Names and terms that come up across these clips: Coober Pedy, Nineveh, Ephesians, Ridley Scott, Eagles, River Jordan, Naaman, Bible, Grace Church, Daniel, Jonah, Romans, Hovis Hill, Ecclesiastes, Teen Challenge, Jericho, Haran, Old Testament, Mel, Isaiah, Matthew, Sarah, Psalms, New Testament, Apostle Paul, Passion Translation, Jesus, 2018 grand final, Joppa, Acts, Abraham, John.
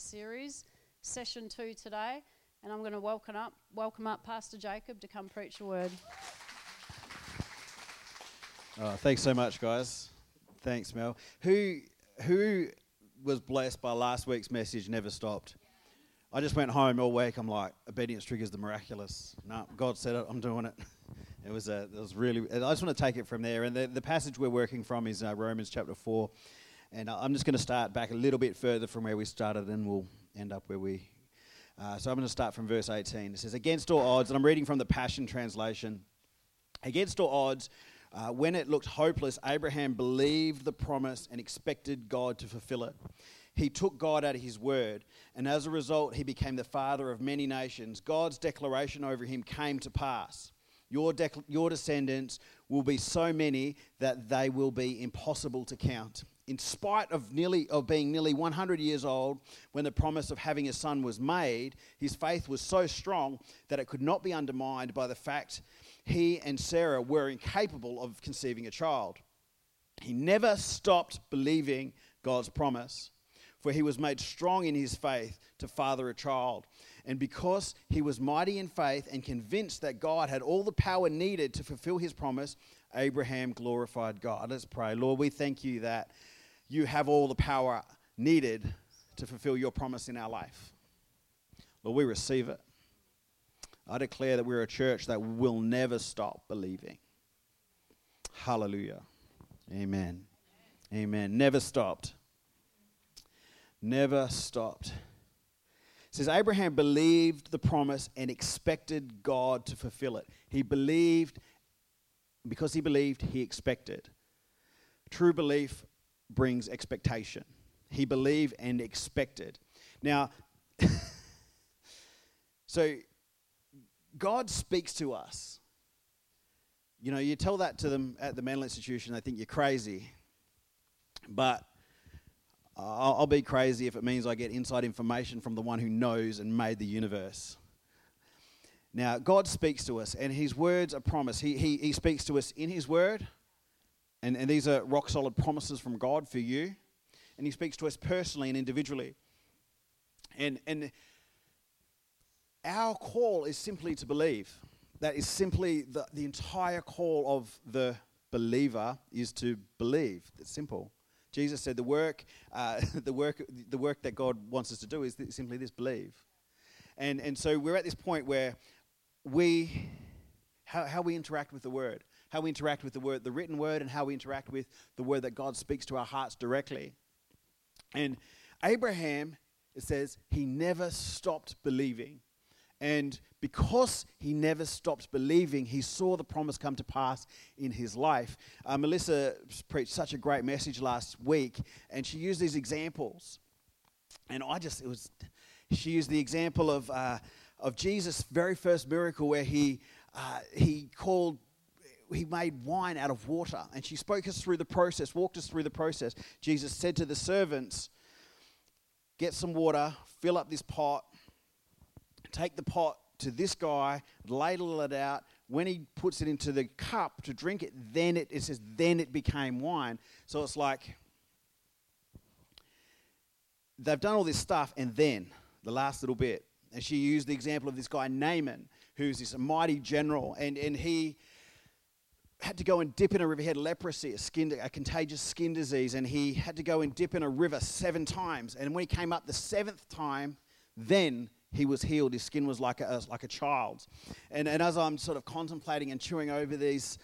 series, session 2 today, and I'm going to welcome up Pastor Jacob to come preach a word. Oh, thanks so much, guys. Thanks, Mel. Who was blessed by last week's message, Never Stopped? I just went home all week. I'm like, obedience triggers the miraculous. No, God said it. I'm doing it. It was really. I just want to take it from there. And the passage we're working from is Romans chapter 4. And I'm just going to start back a little bit further from where we started, and we'll end up where we... So I'm going to start from verse 18. It says, against all odds, and I'm reading from the Passion Translation. Against all odds, when it looked hopeless, Abraham believed the promise and expected God to fulfill it. He took God at his word, and as a result, he became the father of many nations. God's declaration over him came to pass. Your descendants will be so many that they will be impossible to count. In spite of being nearly 100 years old, when the promise of having a son was made, his faith was so strong that it could not be undermined by the fact he and Sarah were incapable of conceiving a child. He never stopped believing God's promise, for he was made strong in his faith to father a child. And because he was mighty in faith and convinced that God had all the power needed to fulfill his promise, Abraham glorified God. Let's pray. Lord, we thank you that you have all the power needed to fulfill your promise in our life. Lord, we receive it. I declare that we're a church that will never stop believing. Hallelujah. Amen. Amen. Never stopped. Never stopped. It says, Abraham believed the promise and expected God to fulfill it. He believed, because he believed, he expected. True belief brings expectation. He believed and expected. Now, so God speaks to us. You know, you tell that to them at the mental institution, they think you're crazy. But I'll be crazy if it means I get inside information from the one who knows and made the universe. Now, God speaks to us, and his words are promise. He speaks to us in his word. And these are rock-solid promises from God for you. And he speaks to us personally and individually. And our call is simply to believe. That is simply the entire call of the believer is to believe. It's simple. Jesus said the work that God wants us to do is simply this, believe. And so we're at this point where how we interact with the word. How we interact with the word, the written word, and how we interact with the word that God speaks to our hearts directly. And Abraham, it says, he never stopped believing. And because he never stopped believing, he saw the promise come to pass in his life. Melissa preached such a great message last week, and she used these examples. And she used the example of Jesus' very first miracle, where he made wine out of water, and she spoke us through the process, walked us through the process. Jesus said to the servants, get some water, fill up this pot, take the pot to this guy, ladle it out. When he puts it into the cup to drink it, then it became wine. So it's like they've done all this stuff, and then the last little bit. And she used the example of this guy Naaman, who's this mighty general, and he had to go and dip in a river. He had leprosy, a contagious skin disease, and he had to go and dip in a river 7 times. And when he came up the 7th time, then he was healed. His skin was like a child's. And as I'm sort of contemplating and chewing over these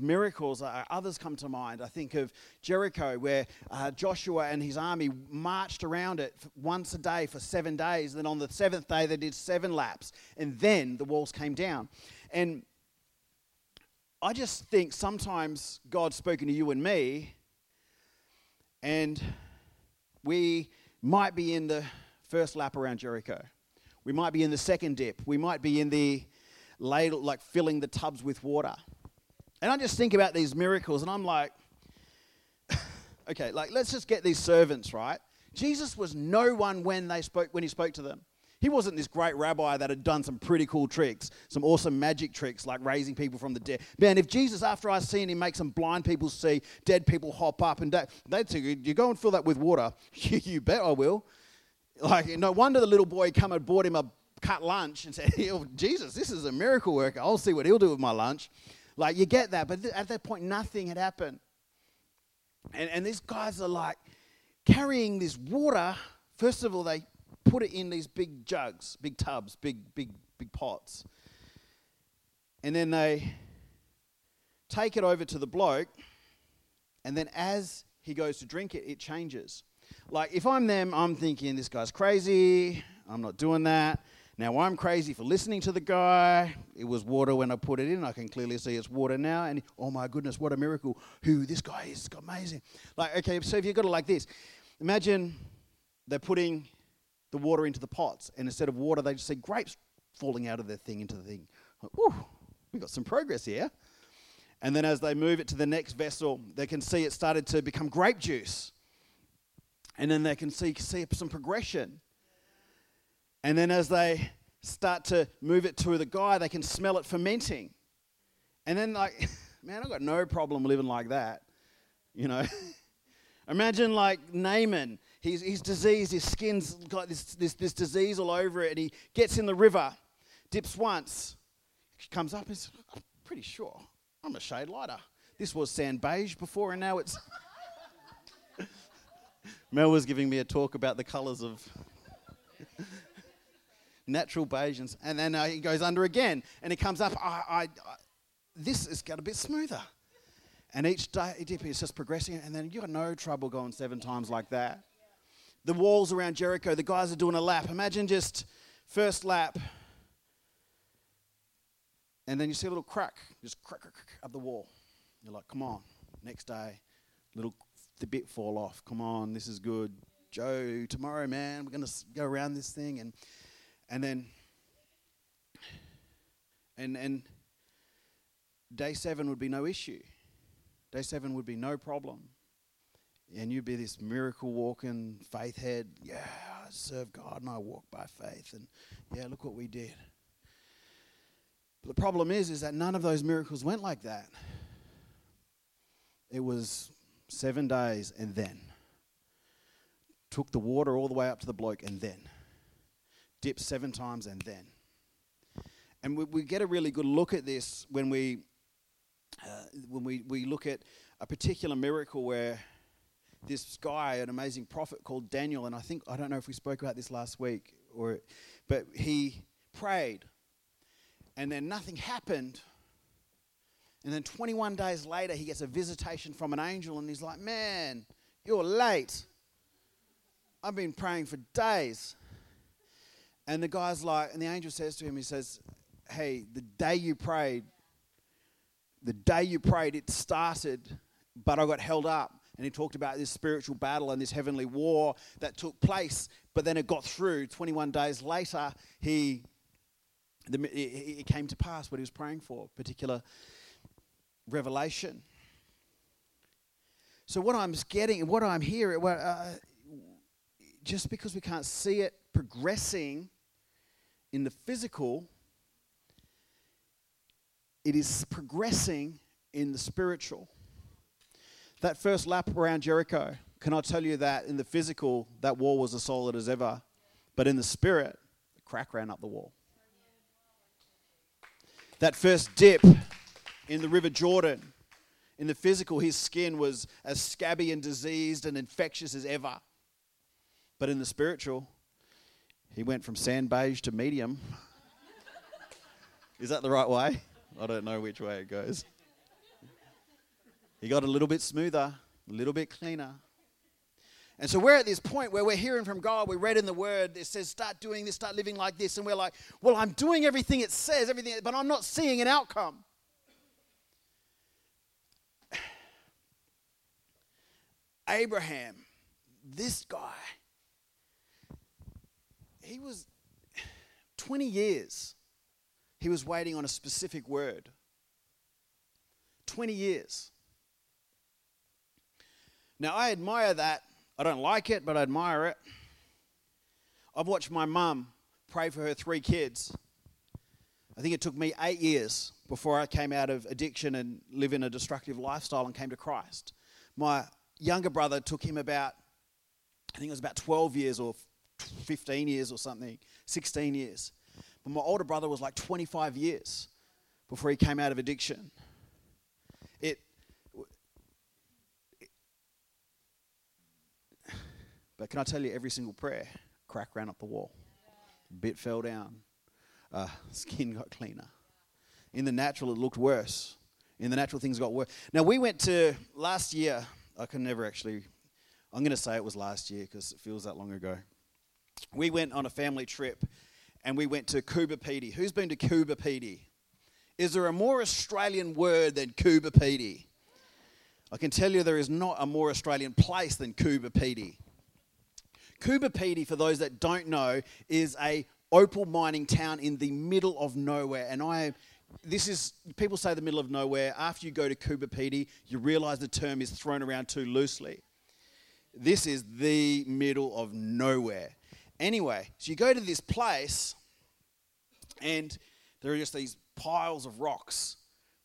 miracles, others come to mind. I think of Jericho, where Joshua and his army marched around it once a day for 7 days. And then on the 7th day, they did 7 laps. And then the walls came down. And I just think sometimes God's spoken to you and me, and we might be in the first lap around Jericho. We might be in the second dip. We might be in the ladle, like filling the tubs with water. And I just think about these miracles, and I'm like, okay, like let's just get these servants right. Jesus was no one when he spoke to them. He wasn't this great rabbi that had done some pretty cool tricks, some awesome magic tricks like raising people from the dead. Man, if Jesus, after I've seen him make some blind people see, dead people hop up, and they'd say, you go and fill that with water. You bet I will. Like, no wonder the little boy come and bought him a cut lunch and said, oh, Jesus, this is a miracle worker. I'll see what he'll do with my lunch. Like, you get that. But at that point, nothing had happened. And these guys are like carrying this water. First of all, they put it in these big jugs, big tubs, big pots. And then they take it over to the bloke. And then as he goes to drink it, it changes. Like, if I'm them, I'm thinking, this guy's crazy. I'm not doing that. Now, I'm crazy for listening to the guy. It was water when I put it in. I can clearly see it's water now. And, oh, my goodness, what a miracle. Who this guy is. It's amazing. Like, okay, so if you've got it like this, imagine they're putting the water into the pots. And instead of water, they just see grapes falling out of their thing into the thing. Like, ooh, we've got some progress here. And then as they move it to the next vessel, they can see it started to become grape juice. And then they can see some progression. And then as they start to move it to the guy, they can smell it fermenting. And then, like, man, I've got no problem living like that, you know. Imagine, like, Naaman. His disease, his skin's got this disease all over it, and he gets in the river, dips once, comes up and says, I'm pretty sure I'm a shade lighter. This was sand beige before, and now it's... Mel was giving me a talk about the colours of natural beige. And then he goes under again, and it comes up. This has got a bit smoother. And each day it's just progressing, and then you've got no trouble going 7 times like that. The walls around Jericho, the guys are doing a lap. Imagine just first lap, and then you see a little crack, just crack up the wall. You're like, come on, next day, little the bit fall off. Come on, this is good. Joe, tomorrow, man, we're going to go around this thing. And then day 7 would be no issue. Day 7 would be no problem. And you'd be this miracle walking faith head. Yeah, I serve God and I walk by faith. And yeah, look what we did. But the problem is that none of those miracles went like that. It was 7 days and then. Took the water all the way up to the bloke and then. Dipped 7 times and then. And we get a really good look at this when we look at a particular miracle where this guy, an amazing prophet called Daniel, and I don't know if we spoke about this last week, but he prayed and then nothing happened. And then 21 days later, he gets a visitation from an angel, and he's like, man, you're late. I've been praying for days. And the guy's like, and the angel says to him, he says, hey, the day you prayed, it started, but I got held up. And he talked about this spiritual battle and this heavenly war that took place, but then it got through. 21 days later, it came to pass what he was praying for, particular revelation. So what I'm getting and what I'm hearing, just because we can't see it progressing in the physical, it is progressing in the spiritual. That first lap around Jericho, can I tell you that in the physical, that wall was as solid as ever, but in the spirit, the crack ran up the wall. That first dip in the River Jordan, in the physical, his skin was as scabby and diseased and infectious as ever. But in the spiritual, he went from sand beige to medium. Is that the right way? I don't know which way it goes. He got a little bit smoother, a little bit cleaner. And so we're at this point where we're hearing from God. We read in the Word, it says, start doing this, start living like this. And we're like, well, I'm doing everything it says, everything, but I'm not seeing an outcome. Abraham, this guy, he was 20 years. He was waiting on a specific word. 20 years. Now, I admire that. I don't like it, but I admire it. I've watched my mum pray for her 3 kids. I think it took me 8 years before I came out of addiction and live in a destructive lifestyle and came to Christ. My younger brother took him about 12 years or 15 years or something, 16 years. But my older brother was like 25 years before he came out of addiction. But can I tell you, every single prayer, crack ran up the wall, bit fell down, skin got cleaner. In the natural, it looked worse. In the natural, things got worse. Now, we went to last year. I'm going to say it was last year because it feels that long ago. We went on a family trip and we went to Coober Pedy. Who's been to Coober Pedy? Is there a more Australian word than Coober Pedy? I can tell you there is not a more Australian place than Coober Pedy. Coober Pedy, for those that don't know, is a opal mining town in the middle of nowhere. And this is, people say the middle of nowhere. After you go to Coober Pedy, you realise the term is thrown around too loosely. This is the middle of nowhere. Anyway, so you go to this place and there are just these piles of rocks.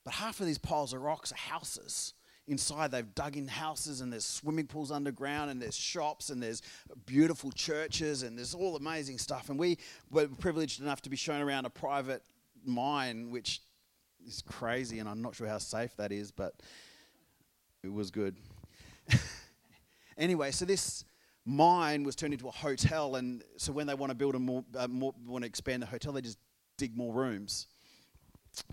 But half of these piles of rocks are houses. Inside, they've dug in houses and there's swimming pools underground and there's shops and there's beautiful churches and there's all amazing stuff. And we were privileged enough to be shown around a private mine, which is crazy, and I'm not sure how safe that is, but it was good. Anyway, so this mine was turned into a hotel, and so when they want to build want to expand the hotel, they just dig more rooms.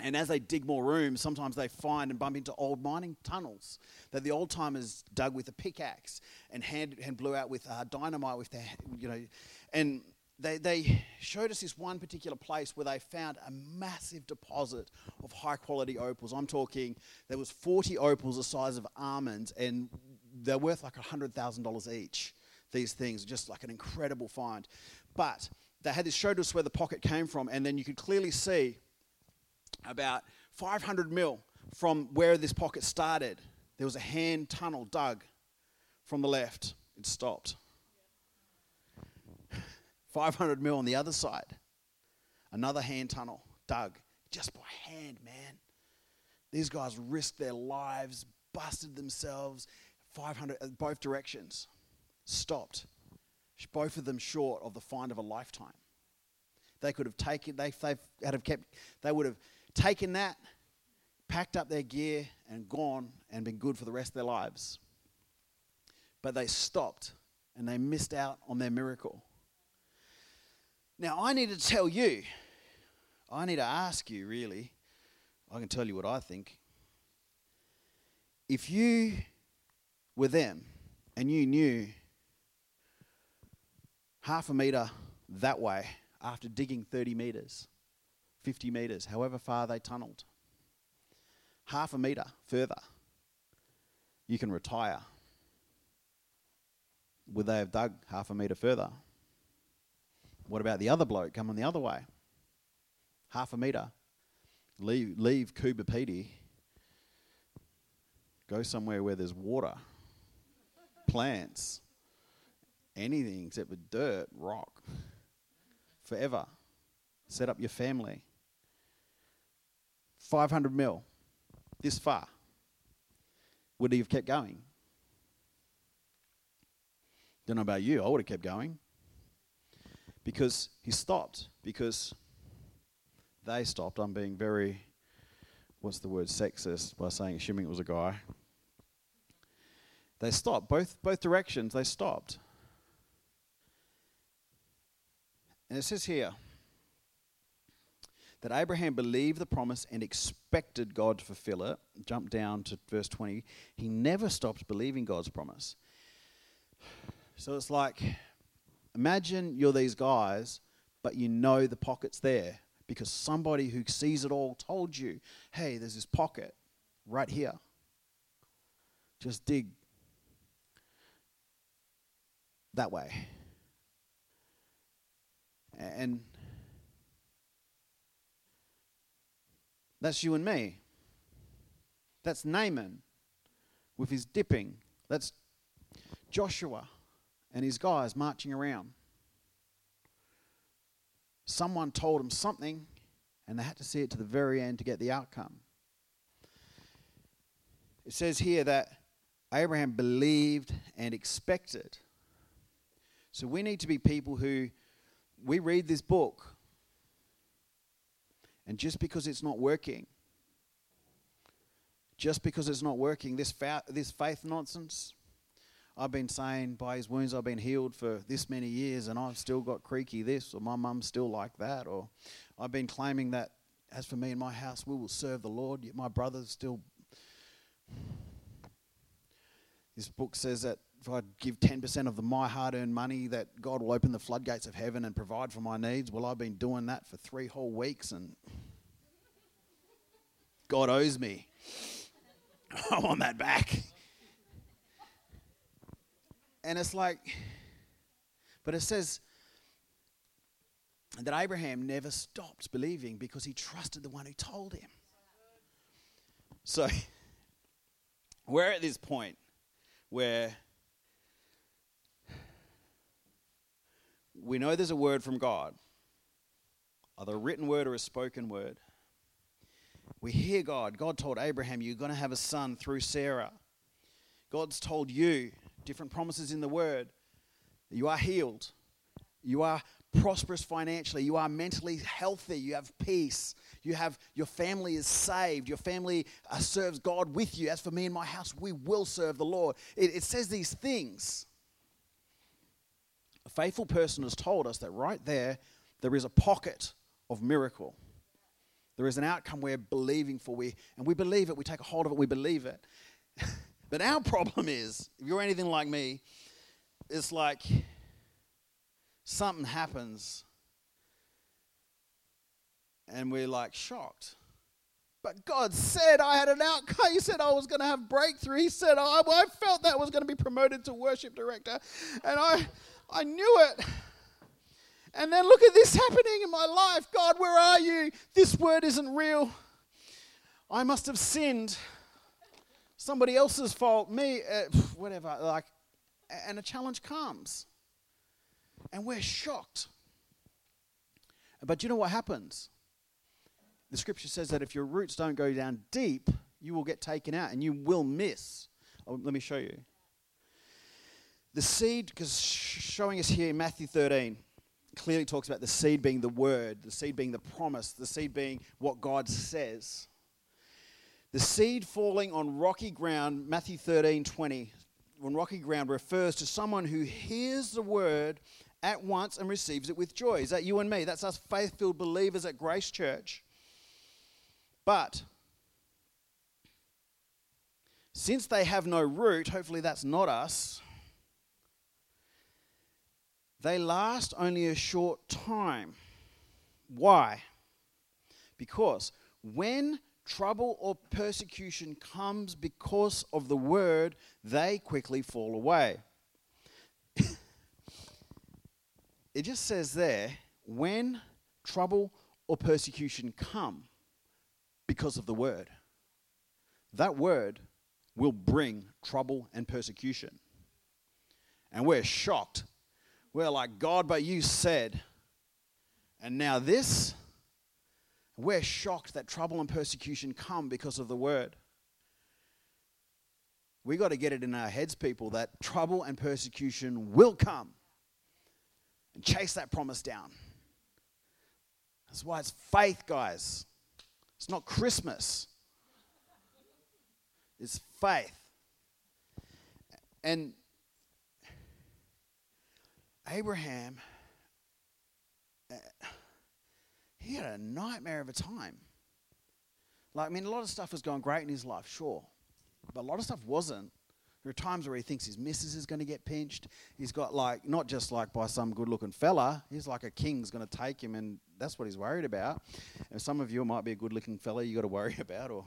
And as they dig more rooms, sometimes they find and bump into old mining tunnels that the old timers dug with a pickaxe and hand blew out with dynamite with their, and they showed us this one particular place where they found a massive deposit of high quality opals. I'm talking there was 40 opals the size of almonds, and they're worth like $100,000 each. These things, just like an incredible find. But they had this showed us where the pocket came from, and then you could clearly see about 500 mil from where this pocket started, there was a hand tunnel dug from the left. It stopped. 500 mil on the other side. Another hand tunnel dug just by hand, man. These guys risked their lives, busted themselves, 500 both directions. Stopped. Both of them short of the find of a lifetime. They could have taken, they would have taken that, packed up their gear and gone and been good for the rest of their lives. But they stopped and they missed out on their miracle. Now, I need to tell you, I need to ask you really, I can tell you what I think. If you were them and you knew half a meter that way after digging 30 metres, 50 metres, however far they tunnelled, half a metre further, you can retire. Would they have dug half a metre further? What about the other bloke coming the other way? Half a metre, leave Coober Pedy, go somewhere where there's water, plants, anything except for dirt, rock, forever. Set up your family. 500 mil, this far. Would he have kept going? Don't know about you, I would have kept going. Because he stopped, because they stopped. I'm being very, sexist by saying, assuming it was a guy. They stopped, both directions, they stopped. And it says here that Abraham believed the promise and expected God to fulfill it. Jump down to verse 20. He never stopped believing God's promise. So it's like, imagine you're these guys, but you know the pocket's there because somebody who sees it all told you, hey, there's this pocket right here. Just dig that way. And that's you and me. That's Naaman with his dipping. That's Joshua and his guys marching around. Someone told them something, and they had to see it to the very end to get the outcome. It says here that Abraham believed and expected. So we need to be people who, we read this book, and just because it's not working, this faith nonsense, I've been saying by his wounds I've been healed for this many years, and I've still got creaky this, or my mum's still like that, or I've been claiming that as for me and my house, we will serve the Lord, yet my brother's still... This book says that if I give 10% of my hard-earned money, that God will open the floodgates of heaven and provide for my needs. Well, I've been doing that for 3 whole weeks, and God owes me. I want that back. And it's like, but it says that Abraham never stopped believing because he trusted the one who told him. So we're at this point where we know there's a word from God, either a written word or a spoken word. We hear God. God told Abraham, you're going to have a son through Sarah. God's told you, different promises in the word, you are healed, you are prosperous financially, you are mentally healthy, you have peace, your family is saved, your family serves God with you. As for me and my house, we will serve the Lord. It says these things. A faithful person has told us that right there is a pocket of miracle. There is an outcome we're believing for, and we believe it, we take a hold of it, we believe it. But our problem is, if you're anything like me, it's like something happens and we're like shocked. But God said I had an outcome. He said I was going to have breakthrough. He said I felt that I was going to be promoted to worship director. And I knew it. And then look at this happening in my life. God, where are you? This word isn't real. I must have sinned. Somebody else's fault, me, whatever, like, and a challenge comes. And we're shocked. But you know what happens? The scripture says that if your roots don't go down deep, you will get taken out and you will miss. Oh, let me show you. The seed, because showing us here in Matthew 13, clearly talks about the seed being the word, the seed being the promise, the seed being what God says. The seed falling on rocky ground, Matthew 13:20, on rocky ground refers to someone who hears the word at once and receives it with joy. Is that you and me? That's us faith-filled believers at Grace Church. But since they have no root, hopefully that's not us, they last only a short time. Why? Because when trouble or persecution comes because of the word, they quickly fall away. It just says there, when trouble or persecution come because of the word, that word will bring trouble and persecution. And we're shocked. We're like, God, but you said, and now this... We're shocked that trouble and persecution come because of the word. We got to get it in our heads, people, that trouble and persecution will come, and chase that promise down. That's why it's faith, guys. It's not Christmas. It's faith. And Abraham... He had a nightmare of a time. A lot of stuff has gone great in his life, sure. But a lot of stuff wasn't. There are times where he thinks his missus is going to get pinched. He's got, not just, by some good-looking fella. He's like a king's going to take him, and that's what he's worried about. And some of you might be a good-looking fella you got to worry about or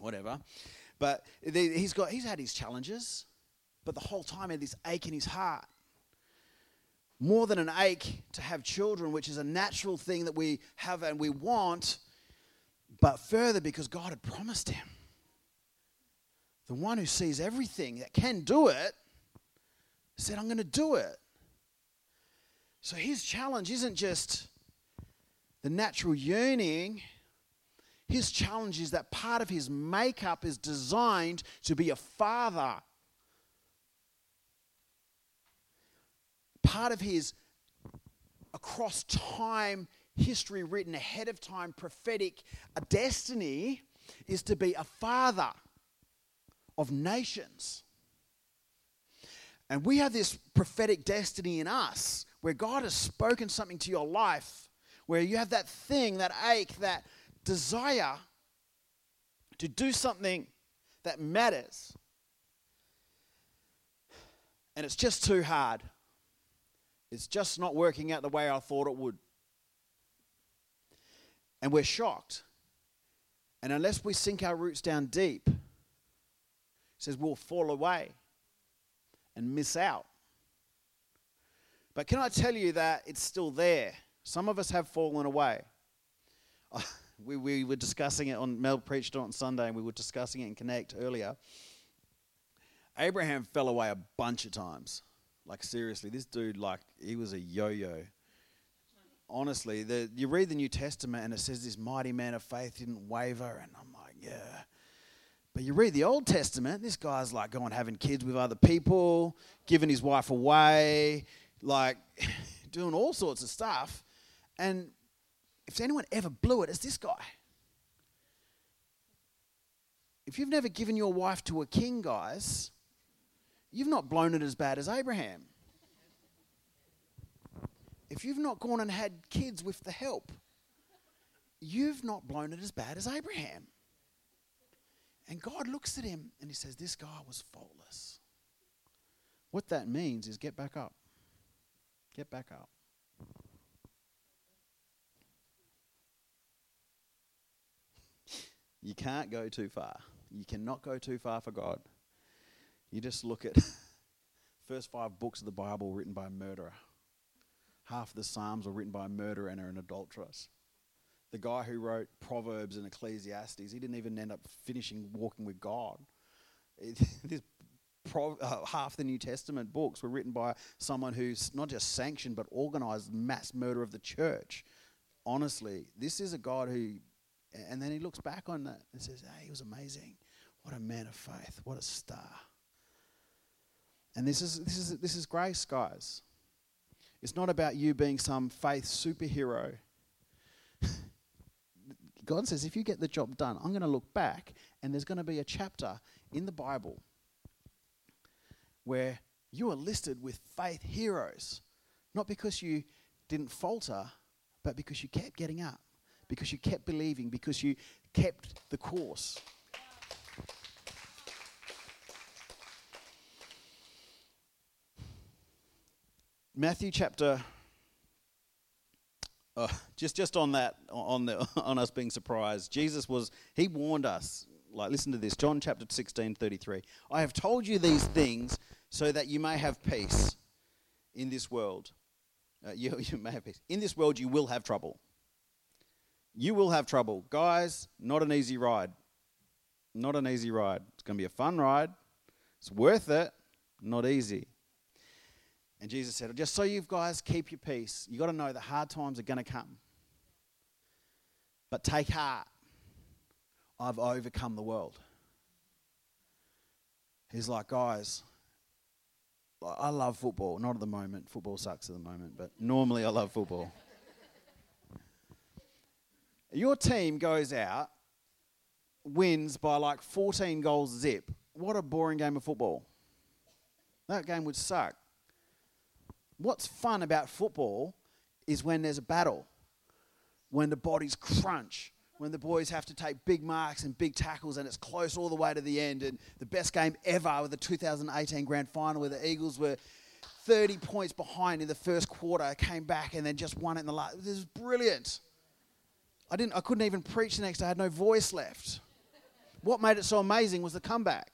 whatever. But he's had his challenges, but the whole time he had this ache in his heart. More than an ache to have children, which is a natural thing that we have and we want, but further because God had promised him. The one who sees everything that can do it said, I'm going to do it. So his challenge isn't just the natural yearning. His challenge is that part of his makeup is designed to be a father. part of his across time, history written ahead of time, prophetic destiny is to be a father of nations. And we have this prophetic destiny in us where God has spoken something to your life, where you have that thing, that ache, that desire to do something that matters. And it's just too hard. It's just not working out the way I thought it would. And we're shocked. And unless we sink our roots down deep, it says we'll fall away and miss out. But can I tell you that it's still there? Some of us have fallen away. We were discussing it on, Mel preached on Sunday, and we were discussing it in Connect earlier. Abraham fell away a bunch of times. Like, seriously, this dude, he was a yo-yo. Honestly, you read the New Testament and it says this mighty man of faith didn't waver. And I'm like, yeah. But you read the Old Testament, this guy's going having kids with other people, giving his wife away, doing all sorts of stuff. And if anyone ever blew it, it's this guy. If you've never given your wife to a king, guys, you've not blown it as bad as Abraham. If you've not gone and had kids with the help, you've not blown it as bad as Abraham. And God looks at him and he says, this guy was faultless. What that means is get back up. Get back up. You can't go too far. You cannot go too far for God. You just look at first 5 books of the Bible written by a murderer. Half of the Psalms were written by a murderer and are an adulteress. The guy who wrote Proverbs and Ecclesiastes, he didn't even end up finishing walking with God. Half the New Testament books were written by someone who's not just sanctioned but organized mass murder of the church. Honestly, this is a God who... And then he looks back on that and says, hey, he was amazing. What a man of faith. What a star. And this is grace, guys. It's not about you being some faith superhero. God says, if you get the job done, I'm going to look back and there's going to be a chapter in the Bible where you are listed with faith heroes, not because you didn't falter, but because you kept getting up, because you kept believing, because you kept the course. Matthew chapter, just on that, on us being surprised, Jesus he warned us, listen to this, John chapter 16:33. I have told you these things so that you may have peace in this world. You may have peace. In this world you will have trouble. You will have trouble. Guys, not an easy ride. Not an easy ride. It's going to be a fun ride. It's worth it. Not easy. And Jesus said, just so you guys keep your peace, you got to know that hard times are going to come. But take heart. I've overcome the world. He's like, guys, I love football. Not at the moment. Football sucks at the moment. But normally I love football. Your team goes out, wins by 14 goals zip. What a boring game of football. That game would suck. What's fun about football is when there's a battle, when the bodies crunch, when the boys have to take big marks and big tackles and it's close all the way to the end. And the best game ever with the 2018 grand final where the Eagles were 30 points behind in the first quarter, came back and then just won it in the last. This is brilliant. I couldn't even preach the next day. I had no voice left. What made it so amazing was the comeback.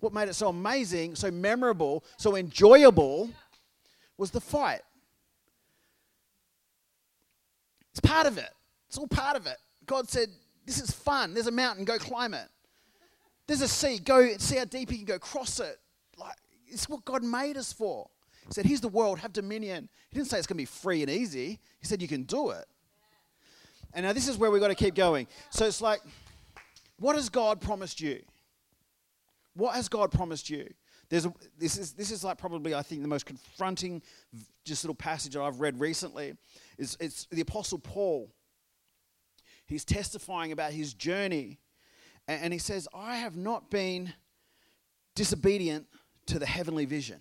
What made it so amazing, so memorable, so enjoyable was the fight. It's part of it. It's all part of it. God said, this is fun. There's a mountain, go climb it. There's a sea, go see how deep you can go, cross it. It's what God made us for. He said, here's the world, have dominion. He didn't say it's going to be free and easy. He said you can do it. And now this is where we've got to keep going. So it's what has God promised you? What has God promised you? This is like probably, I think, the most confronting just little passage I've read recently. It's the Apostle Paul. He's testifying about his journey, and he says, I have not been disobedient to the heavenly vision.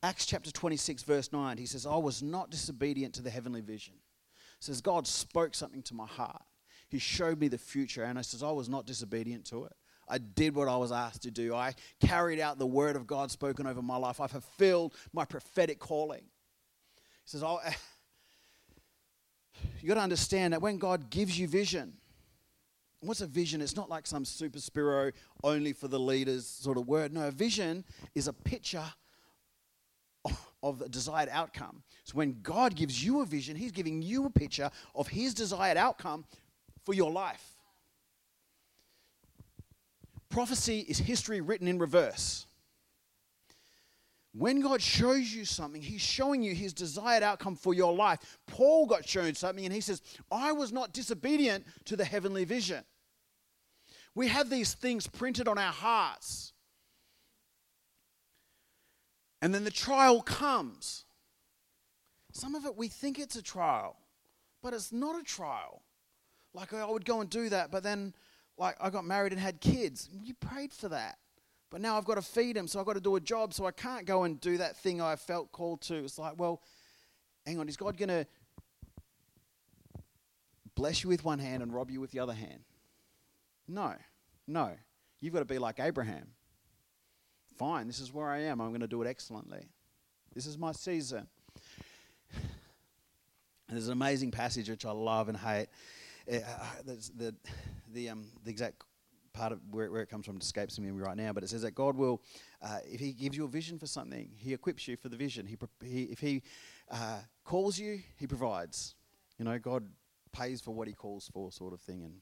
Acts chapter 26, verse 9, he says, I was not disobedient to the heavenly vision. He says, God spoke something to my heart. He showed me the future, and I says, I was not disobedient to it. I did what I was asked to do. I carried out the word of God spoken over my life. I fulfilled my prophetic calling. He says, you got to understand that when God gives you vision, what's a vision? It's not like some super spiro, only for the leaders sort of word. No, a vision is a picture of the desired outcome. So when God gives you a vision, he's giving you a picture of his desired outcome for your life. Prophecy is history written in reverse. When God shows you something, he's showing you his desired outcome for your life. Paul got shown something and he says, I was not disobedient to the heavenly vision. We have these things printed on our hearts. And then the trial comes. Some of it, we think it's a trial, but it's not a trial. Like, I would go and do that, but then like I got married and had kids. You prayed for that. But now I've got to feed them, so I've got to do a job, so I can't go and do that thing I felt called to. It's like, well, hang on, is God going to bless you with one hand and rob you with the other hand? No. You've got to be like Abraham. Fine, this is where I am. I'm going to do it excellently. This is my season. And there's an amazing passage which I love and hate. The exact part of where it comes from escapes me right now, but it says that God will, if he gives you a vision for something, he equips you for the vision. If he calls you, he provides. You know, God pays for what he calls for, sort of thing. And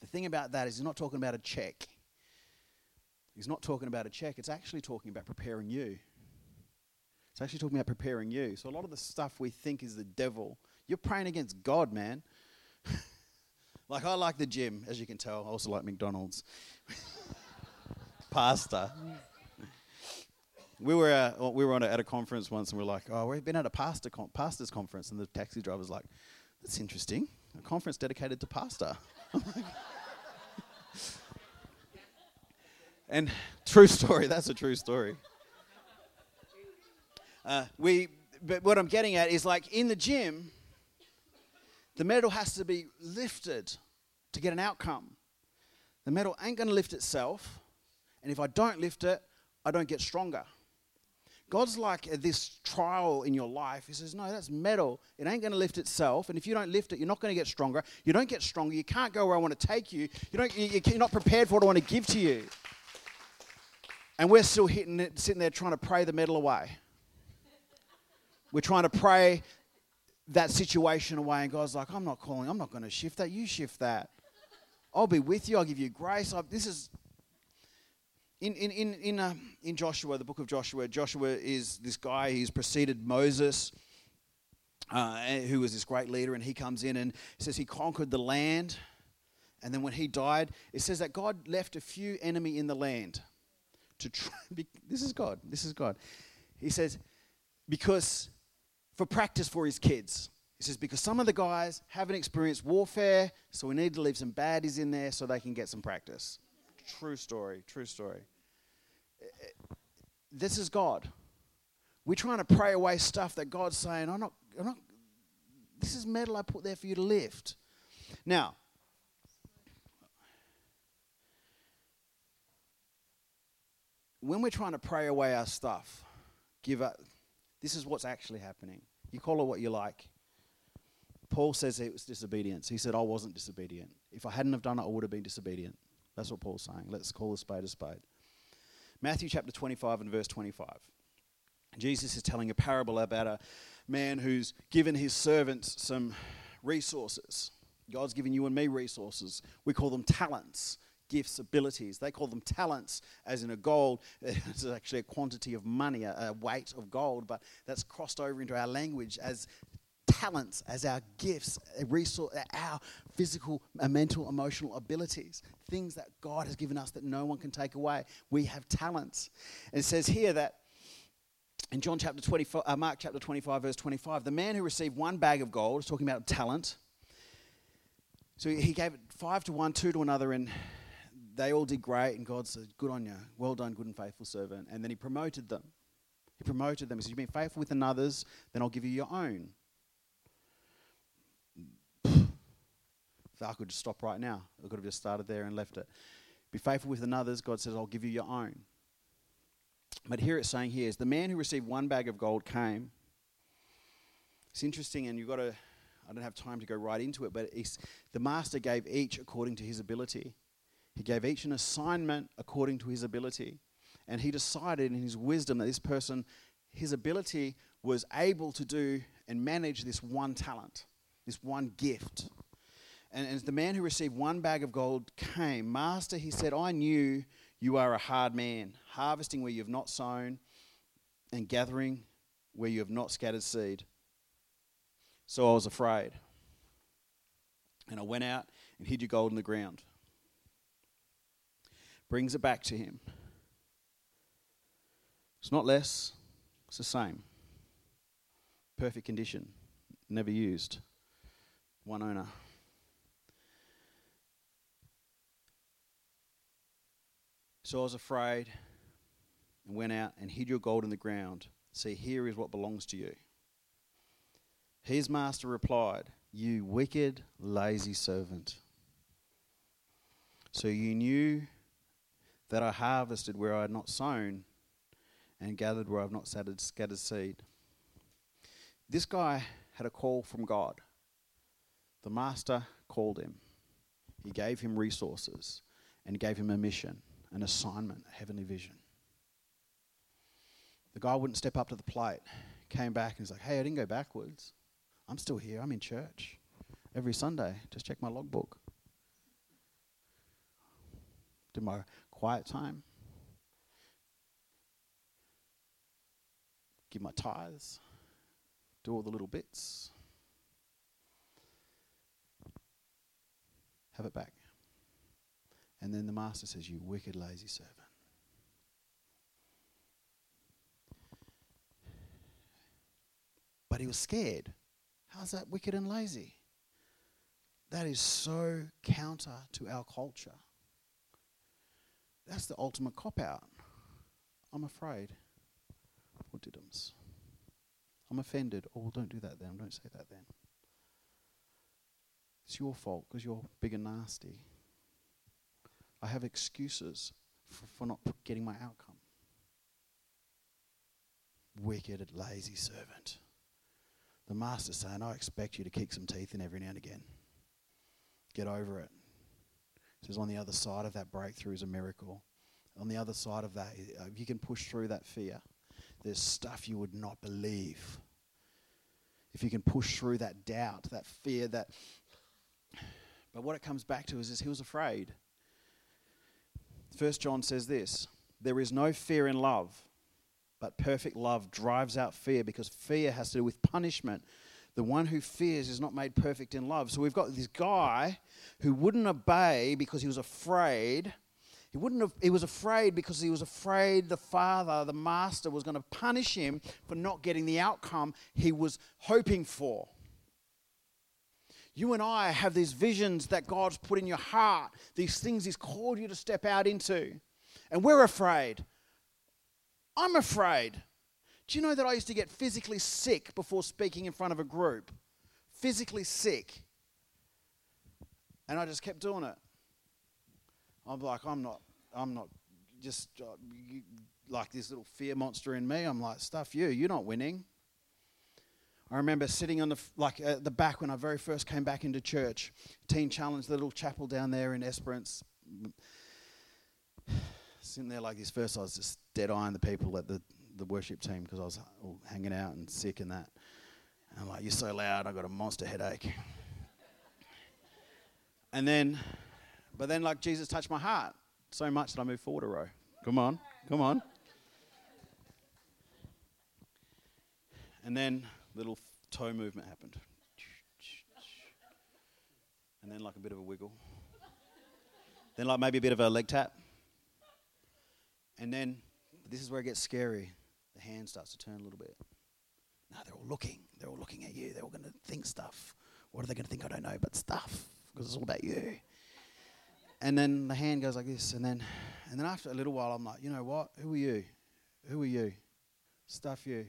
the thing about that is he's not talking about a check. He's not talking about a check. It's actually talking about preparing you. It's actually talking about preparing you. So a lot of the stuff we think is the devil, you're praying against God, man. Like, I like the gym, as you can tell. I also like McDonald's. Pasta. We were at a conference once, and we were like, oh, we've been at a pastor's conference. And the taxi driver's like, that's interesting. A conference dedicated to pasta. And true story, that's a true story. But what I'm getting at is, like, in the gym, the metal has to be lifted to get an outcome. The metal ain't going to lift itself, and if I don't lift it, I don't get stronger. God's like this trial in your life. He says, no, that's metal. It ain't going to lift itself, and if you don't lift it, you're not going to get stronger. You don't get stronger. You can't go where I want to take you. You're not prepared for what I want to give to you. And we're still sitting there trying to pray the metal away. We're trying to pray that situation away, and God's like, I'm not going to shift that. You shift that. I'll be with you. I'll give you grace. This is in Joshua, the book of Joshua. Joshua is this guy. He's preceded Moses, who was this great leader, and he comes in and says he conquered the land. And then when he died, it says that God left a few enemy in the land. This is God. He says, for practice for his kids. He says, because some of the guys haven't experienced warfare, so we need to leave some baddies in there so they can get some practice. True story. This is God. We're trying to pray away stuff that God's saying, I'm not. This is metal I put there for you to lift. Now, when we're trying to pray away our stuff, give up. This is what's actually happening. You call it what you like. Paul says it was disobedience. He said, I wasn't disobedient. If I hadn't have done it, I would have been disobedient. That's what Paul's saying. Let's call a spade a spade. Matthew chapter 25 and verse 25. Jesus is telling a parable about a man who's given his servants some resources. God's given you and me resources. We call them talents, gifts, abilities. They call them talents, as in a gold. It's actually a quantity of money, a weight of gold, but that's crossed over into our language as talents, as our gifts, our physical, mental, emotional abilities, things that God has given us that no one can take away. We have talents. And it says here that in Mark chapter 25, verse 25, the man who received one bag of gold, is talking about talent. So he gave it 5 to 1, 2 to another, and they all did great. And God said, good on you. Well done, good and faithful servant. And then he promoted them. He said, you've been faithful with another's, then I'll give you your own. So I could just stop right now. I could have just started there and left it. Be faithful with another's, God says, I'll give you your own. But here it's saying here is the man who received one bag of gold came. It's interesting, and I don't have time to go right into it, but the master gave each according to his ability. He gave each an assignment according to his ability. And he decided in his wisdom that this person, his ability was able to do and manage this one talent, this one gift. And the man who received one bag of gold came. Master, he said, I knew you are a hard man, harvesting where you have not sown and gathering where you have not scattered seed. So I was afraid. And I went out and hid your gold in the ground. Brings it back to him. It's not less, it's the same. Perfect condition, never used, one owner. So I was afraid and went out and hid your gold in the ground. See, here is what belongs to you. His master replied, you wicked, lazy servant. So you knew that I harvested where I had not sown and gathered where I've not scattered seed. This guy had a call from God. The master called him. He gave him resources and gave him a mission, an assignment, a heavenly vision. The guy wouldn't step up to the plate. Came back and was like, hey, I didn't go backwards. I'm still here. I'm in church every Sunday. Just check my logbook. Did my quiet time. Give my tithes, do all the little bits, have it back. And then the master says, you wicked, lazy servant. But he was scared. How's that wicked and lazy? That is so counter to our culture. That's the ultimate cop-out. I'm afraid. Or diddums. I'm offended. Oh, well, don't do that then. Don't say that then. It's your fault because you're big and nasty. I have excuses for not getting my outcome. Wicked, lazy servant. The master's saying, I expect you to kick some teeth in every now and again. Get over it. He says, on the other side of that breakthrough is a miracle. On the other side of that, you can push through that fear. There's stuff you would not believe. If you can push through that doubt, that fear, that. But what it comes back to is he was afraid. 1 John says this, there is no fear in love, but perfect love drives out fear because fear has to do with punishment. The one who fears is not made perfect in love. So we've got this guy who wouldn't obey because he was afraid. He was afraid because he was afraid the father, the master, was going to punish him for not getting the outcome he was hoping for. You and I have these visions that God's put in your heart, these things he's called you to step out into. And we're afraid. I'm afraid. Do you know that I used to get physically sick before speaking in front of a group? Physically sick. And I just kept doing it. I'm like, I'm not just like this little fear monster in me. I'm like, stuff you, you're not winning. I remember sitting on the back when I very first came back into church, Teen Challenge, the little chapel down there in Esperance. Sitting there like this. First I was just dead-eyeing the people at the worship team because I was all hanging out and sick and that. And I'm like, you're so loud, I got a monster headache. And then... But then, like, Jesus touched my heart so much that I moved forward a row. Come on. And then little toe movement happened. and then like a bit of a wiggle, then like maybe a bit of a leg tap, and then this is where it gets scary. The hand starts to turn a little bit. No, they're all looking. They're all looking at you. They're all going to think stuff. What are they going to think? I don't know, but stuff, because it's all about you. And then the hand goes like this, and then after a little while, I'm like, you know what? Who are you? Who are you? Stuff you.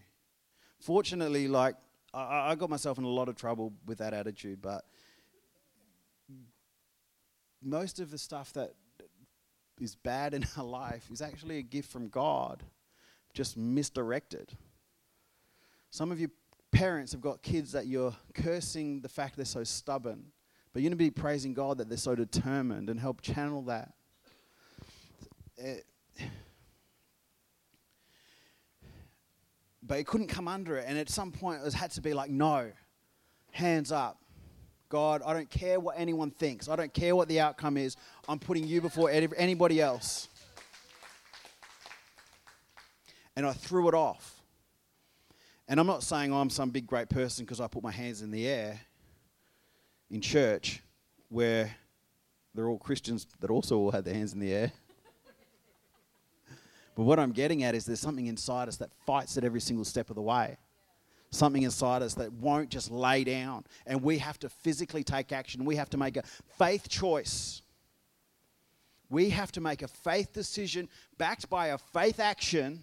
Fortunately, like I got myself in a lot of trouble with that attitude, but most of the stuff that is bad in our life is actually a gift from God, just misdirected. Some of you parents have got kids that you're cursing the fact they're so stubborn, but you're going to be praising God that they're so determined, and help channel that. But it couldn't come under it, and at some point it had to be like, no, hands up. God, I don't care what anyone thinks. I don't care what the outcome is. I'm putting you before anybody else. And I threw it off. And I'm not saying I'm some big great person because I put my hands in the air in church where they're all Christians that also all had their hands in the air. But what I'm getting at is there's something inside us that fights at every single step of the way. Something inside us that won't just lay down. And we have to physically take action. We have to make a faith choice. We have to make a faith decision backed by a faith action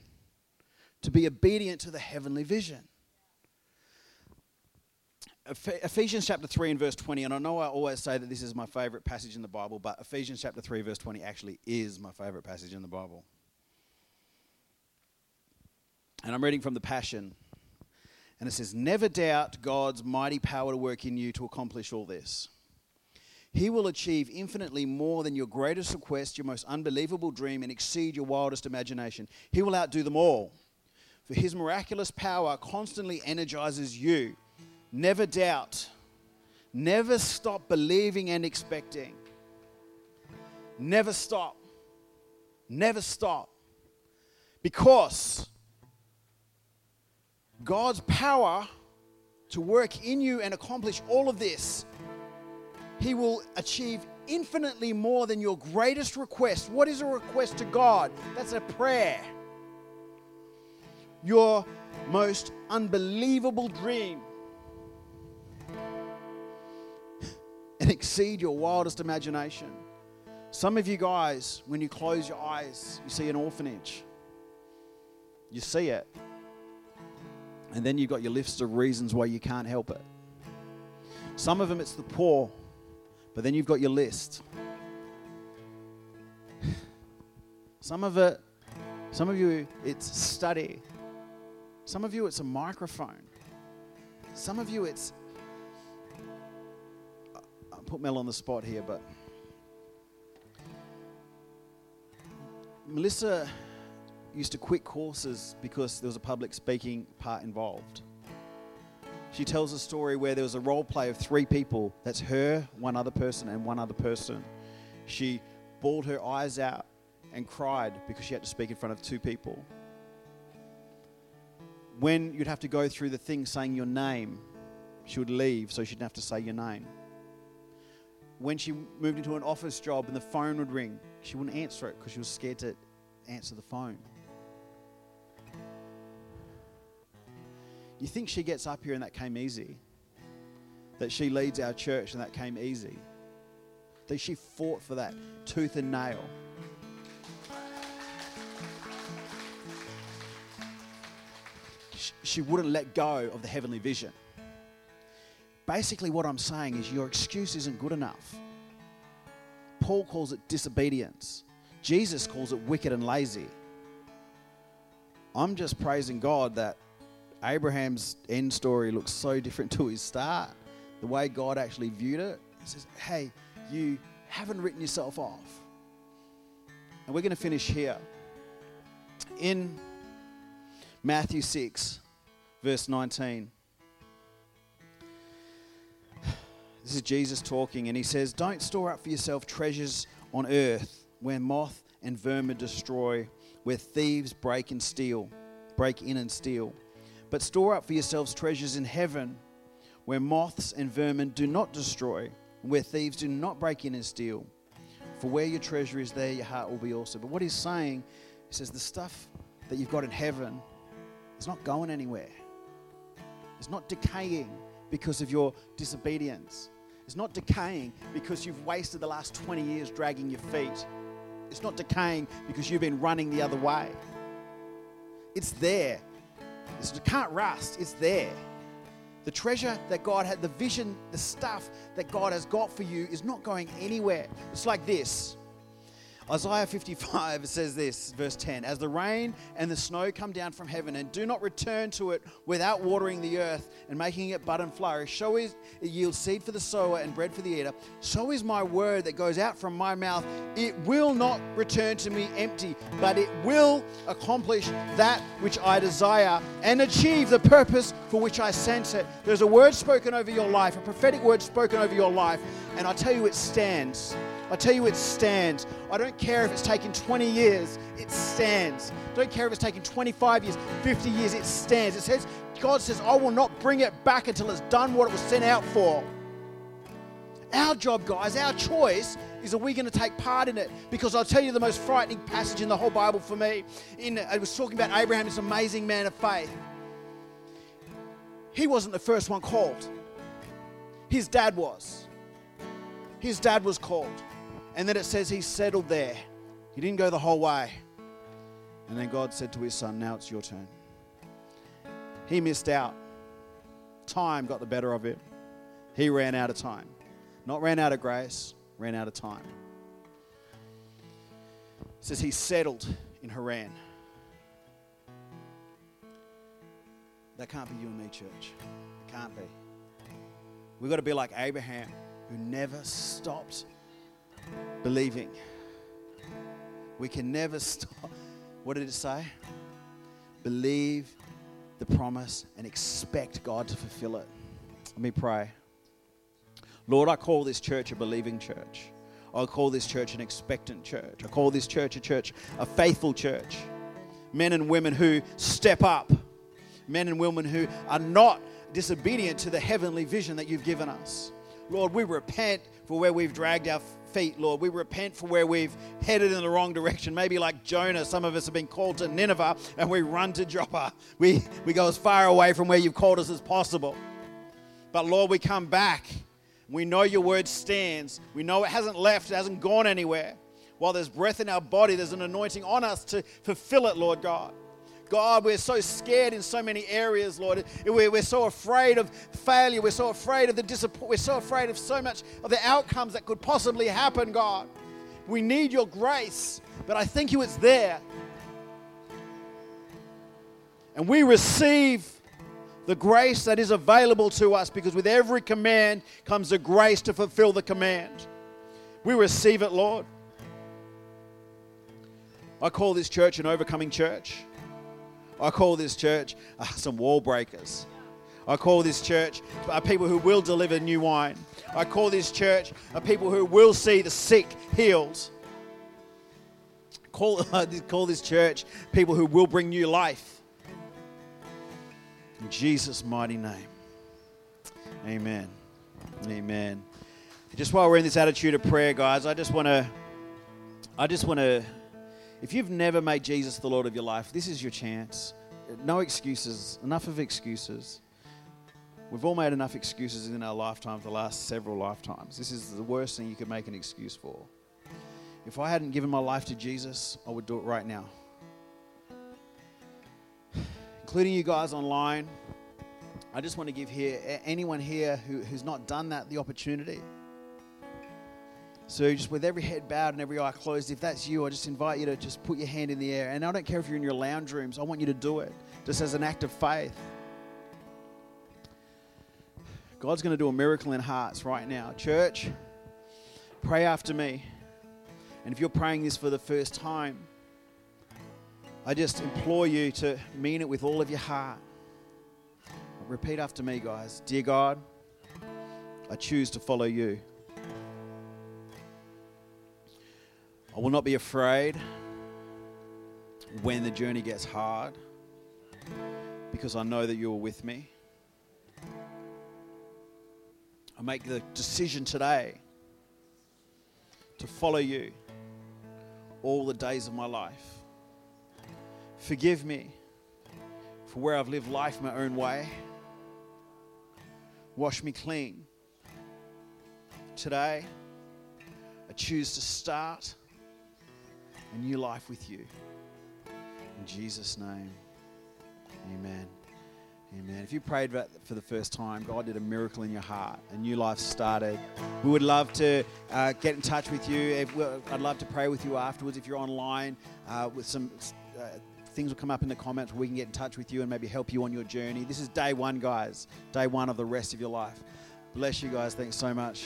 to be obedient to the heavenly vision. Ephesians chapter 3 and verse 20, and I know I always say that this is my favorite passage in the Bible, but Ephesians chapter 3 verse 20 actually is my favorite passage in the Bible. And I'm reading from the Passion. And it says, "Never doubt God's mighty power to work in you to accomplish all this. He will achieve infinitely more than your greatest request, your most unbelievable dream, and exceed your wildest imagination. He will outdo them all. For his miraculous power constantly energizes you. Never doubt. Never stop believing and expecting. Never stop. Never stop. Because God's power to work in you and accomplish all of this, he will achieve infinitely more than your greatest request." What is a request to God? That's a prayer. Your most unbelievable dream, and exceed your wildest imagination. Some of you guys, when you close your eyes, you see an orphanage. You see it. And then you've got your list of reasons why you can't help it. Some of them it's the poor, but then you've got your list. Some of you it's study. Some of you it's a microphone. Some of you it's, I'll put Mel on the spot here, but Melissa used to quit courses because there was a public speaking part involved. She tells a story where there was a role play of three people. That's her, one other person, and one other person. She bawled her eyes out and cried because she had to speak in front of two people. When you'd have to go through the thing saying your name, she would leave so she didn't have to say your name. When she moved into an office job and the phone would ring, she wouldn't answer it because she was scared to answer the phone. You think she gets up here and that came easy? That she leads our church and that came easy? That she fought for that tooth and nail? She wouldn't let go of the heavenly vision. Basically what I'm saying is your excuse isn't good enough. Paul calls it disobedience. Jesus calls it wicked and lazy. I'm just praising God that Abraham's end story looks so different to his start. The way God actually viewed it, he says, hey, you haven't written yourself off. And we're going to finish here. In Matthew 6, verse 19. This is Jesus talking, and he says, "Don't store up for yourself treasures on earth where moth and vermin destroy, where thieves break in and steal. But store up for yourselves treasures in heaven where moths and vermin do not destroy, where thieves do not break in and steal. For where your treasure is, there your heart will be also. But what he's saying, he says, the stuff that you've got in heaven is not going anywhere. It's not decaying because of your disobedience. It's not decaying because you've wasted the last 20 years dragging your feet. It's not decaying because you've been running the other way. It's there. It can't rust. It's there. The treasure that God had, the vision, the stuff that God has got for you is not going anywhere. It's like this. Isaiah 55 says this, verse 10, as the rain and the snow come down from heaven and do not return to it without watering the earth and making it bud and flourish, so it yields seed for the sower and bread for the eater, so is my word that goes out from my mouth. It will not return to me empty, but it will accomplish that which I desire and achieve the purpose for which I sent it. There's a word spoken over your life, a prophetic word spoken over your life, and I tell you it stands. I tell you it stands. I don't care if it's taken 20 years, it stands. I don't care if it's taken 25 years, 50 years, it stands. It says, God says, I will not bring it back until it's done what it was sent out for. Our job, guys, our choice is, are we going to take part in it? Because I'll tell you the most frightening passage in the whole Bible for me. I was talking about Abraham, this amazing man of faith. He wasn't the first one called. His dad was. His dad was called. And then it says he settled there. He didn't go the whole way. And then God said to his son, now it's your turn. He missed out. Time got the better of him. He ran out of time. Not ran out of grace, ran out of time. It says he settled in Haran. That can't be you and me, church. It can't be. We've got to be like Abraham, who never stopped believing. We can never stop. What did it say? Believe the promise and expect God to fulfill it. Let me pray. Lord, I call this church a believing church. I call this church an expectant church. I call this church a faithful church. Men and women who step up. Men and women who are not disobedient to the heavenly vision that you've given us. Lord, we repent for where we've dragged our feet, Lord. We repent for where we've headed in the wrong direction. Maybe like Jonah, some of us have been called to Nineveh and we run to Joppa. We go as far away from where you've called us as possible. But Lord, we come back. We know your word stands. We know it hasn't left. It hasn't gone anywhere. While there's breath in our body, there's an anointing on us to fulfill it, Lord God. God, we're so scared in so many areas, Lord. We're so afraid of failure. We're so afraid of the disappointment. We're so afraid of so much of the outcomes that could possibly happen, God. We need your grace, but I thank you it's there. And we receive the grace that is available to us, because with every command comes the grace to fulfill the command. We receive it, Lord. I call this church an overcoming church. I call this church some wall breakers. I call this church people who will deliver new wine. I call this church people who will see the sick healed. Call this church people who will bring new life. In Jesus' mighty name. Amen. Amen. Just while we're in this attitude of prayer, guys, I just want to if you've never made Jesus the Lord of your life, this is your chance. No excuses. Enough of excuses. We've all made enough excuses in our lifetime, the last several lifetimes. This is the worst thing you could make an excuse for. If I hadn't given my life to Jesus, I would do it right now. Including you guys online, I just want to give anyone here who's not done that the opportunity. So just with every head bowed and every eye closed, if that's you, I just invite you to just put your hand in the air. And I don't care if you're in your lounge rooms. I want you to do it just as an act of faith. God's going to do a miracle in hearts right now. Church, pray after me. And if you're praying this for the first time, I just implore you to mean it with all of your heart. Repeat after me, guys. Dear God, I choose to follow you. I will not be afraid when the journey gets hard, because I know that you are with me. I make the decision today to follow you all the days of my life. Forgive me for where I've lived life my own way. Wash me clean. Today, I choose to start a new life with you. In Jesus' name, amen. Amen. If you prayed that for the first time, God did a miracle in your heart. A new life started. We would love to get in touch with you. I'd love to pray with you afterwards. If you're online, with some things will come up in the comments where we can get in touch with you and maybe help you on your journey. This is day one, guys. Day one of the rest of your life. Bless you guys. Thanks so much.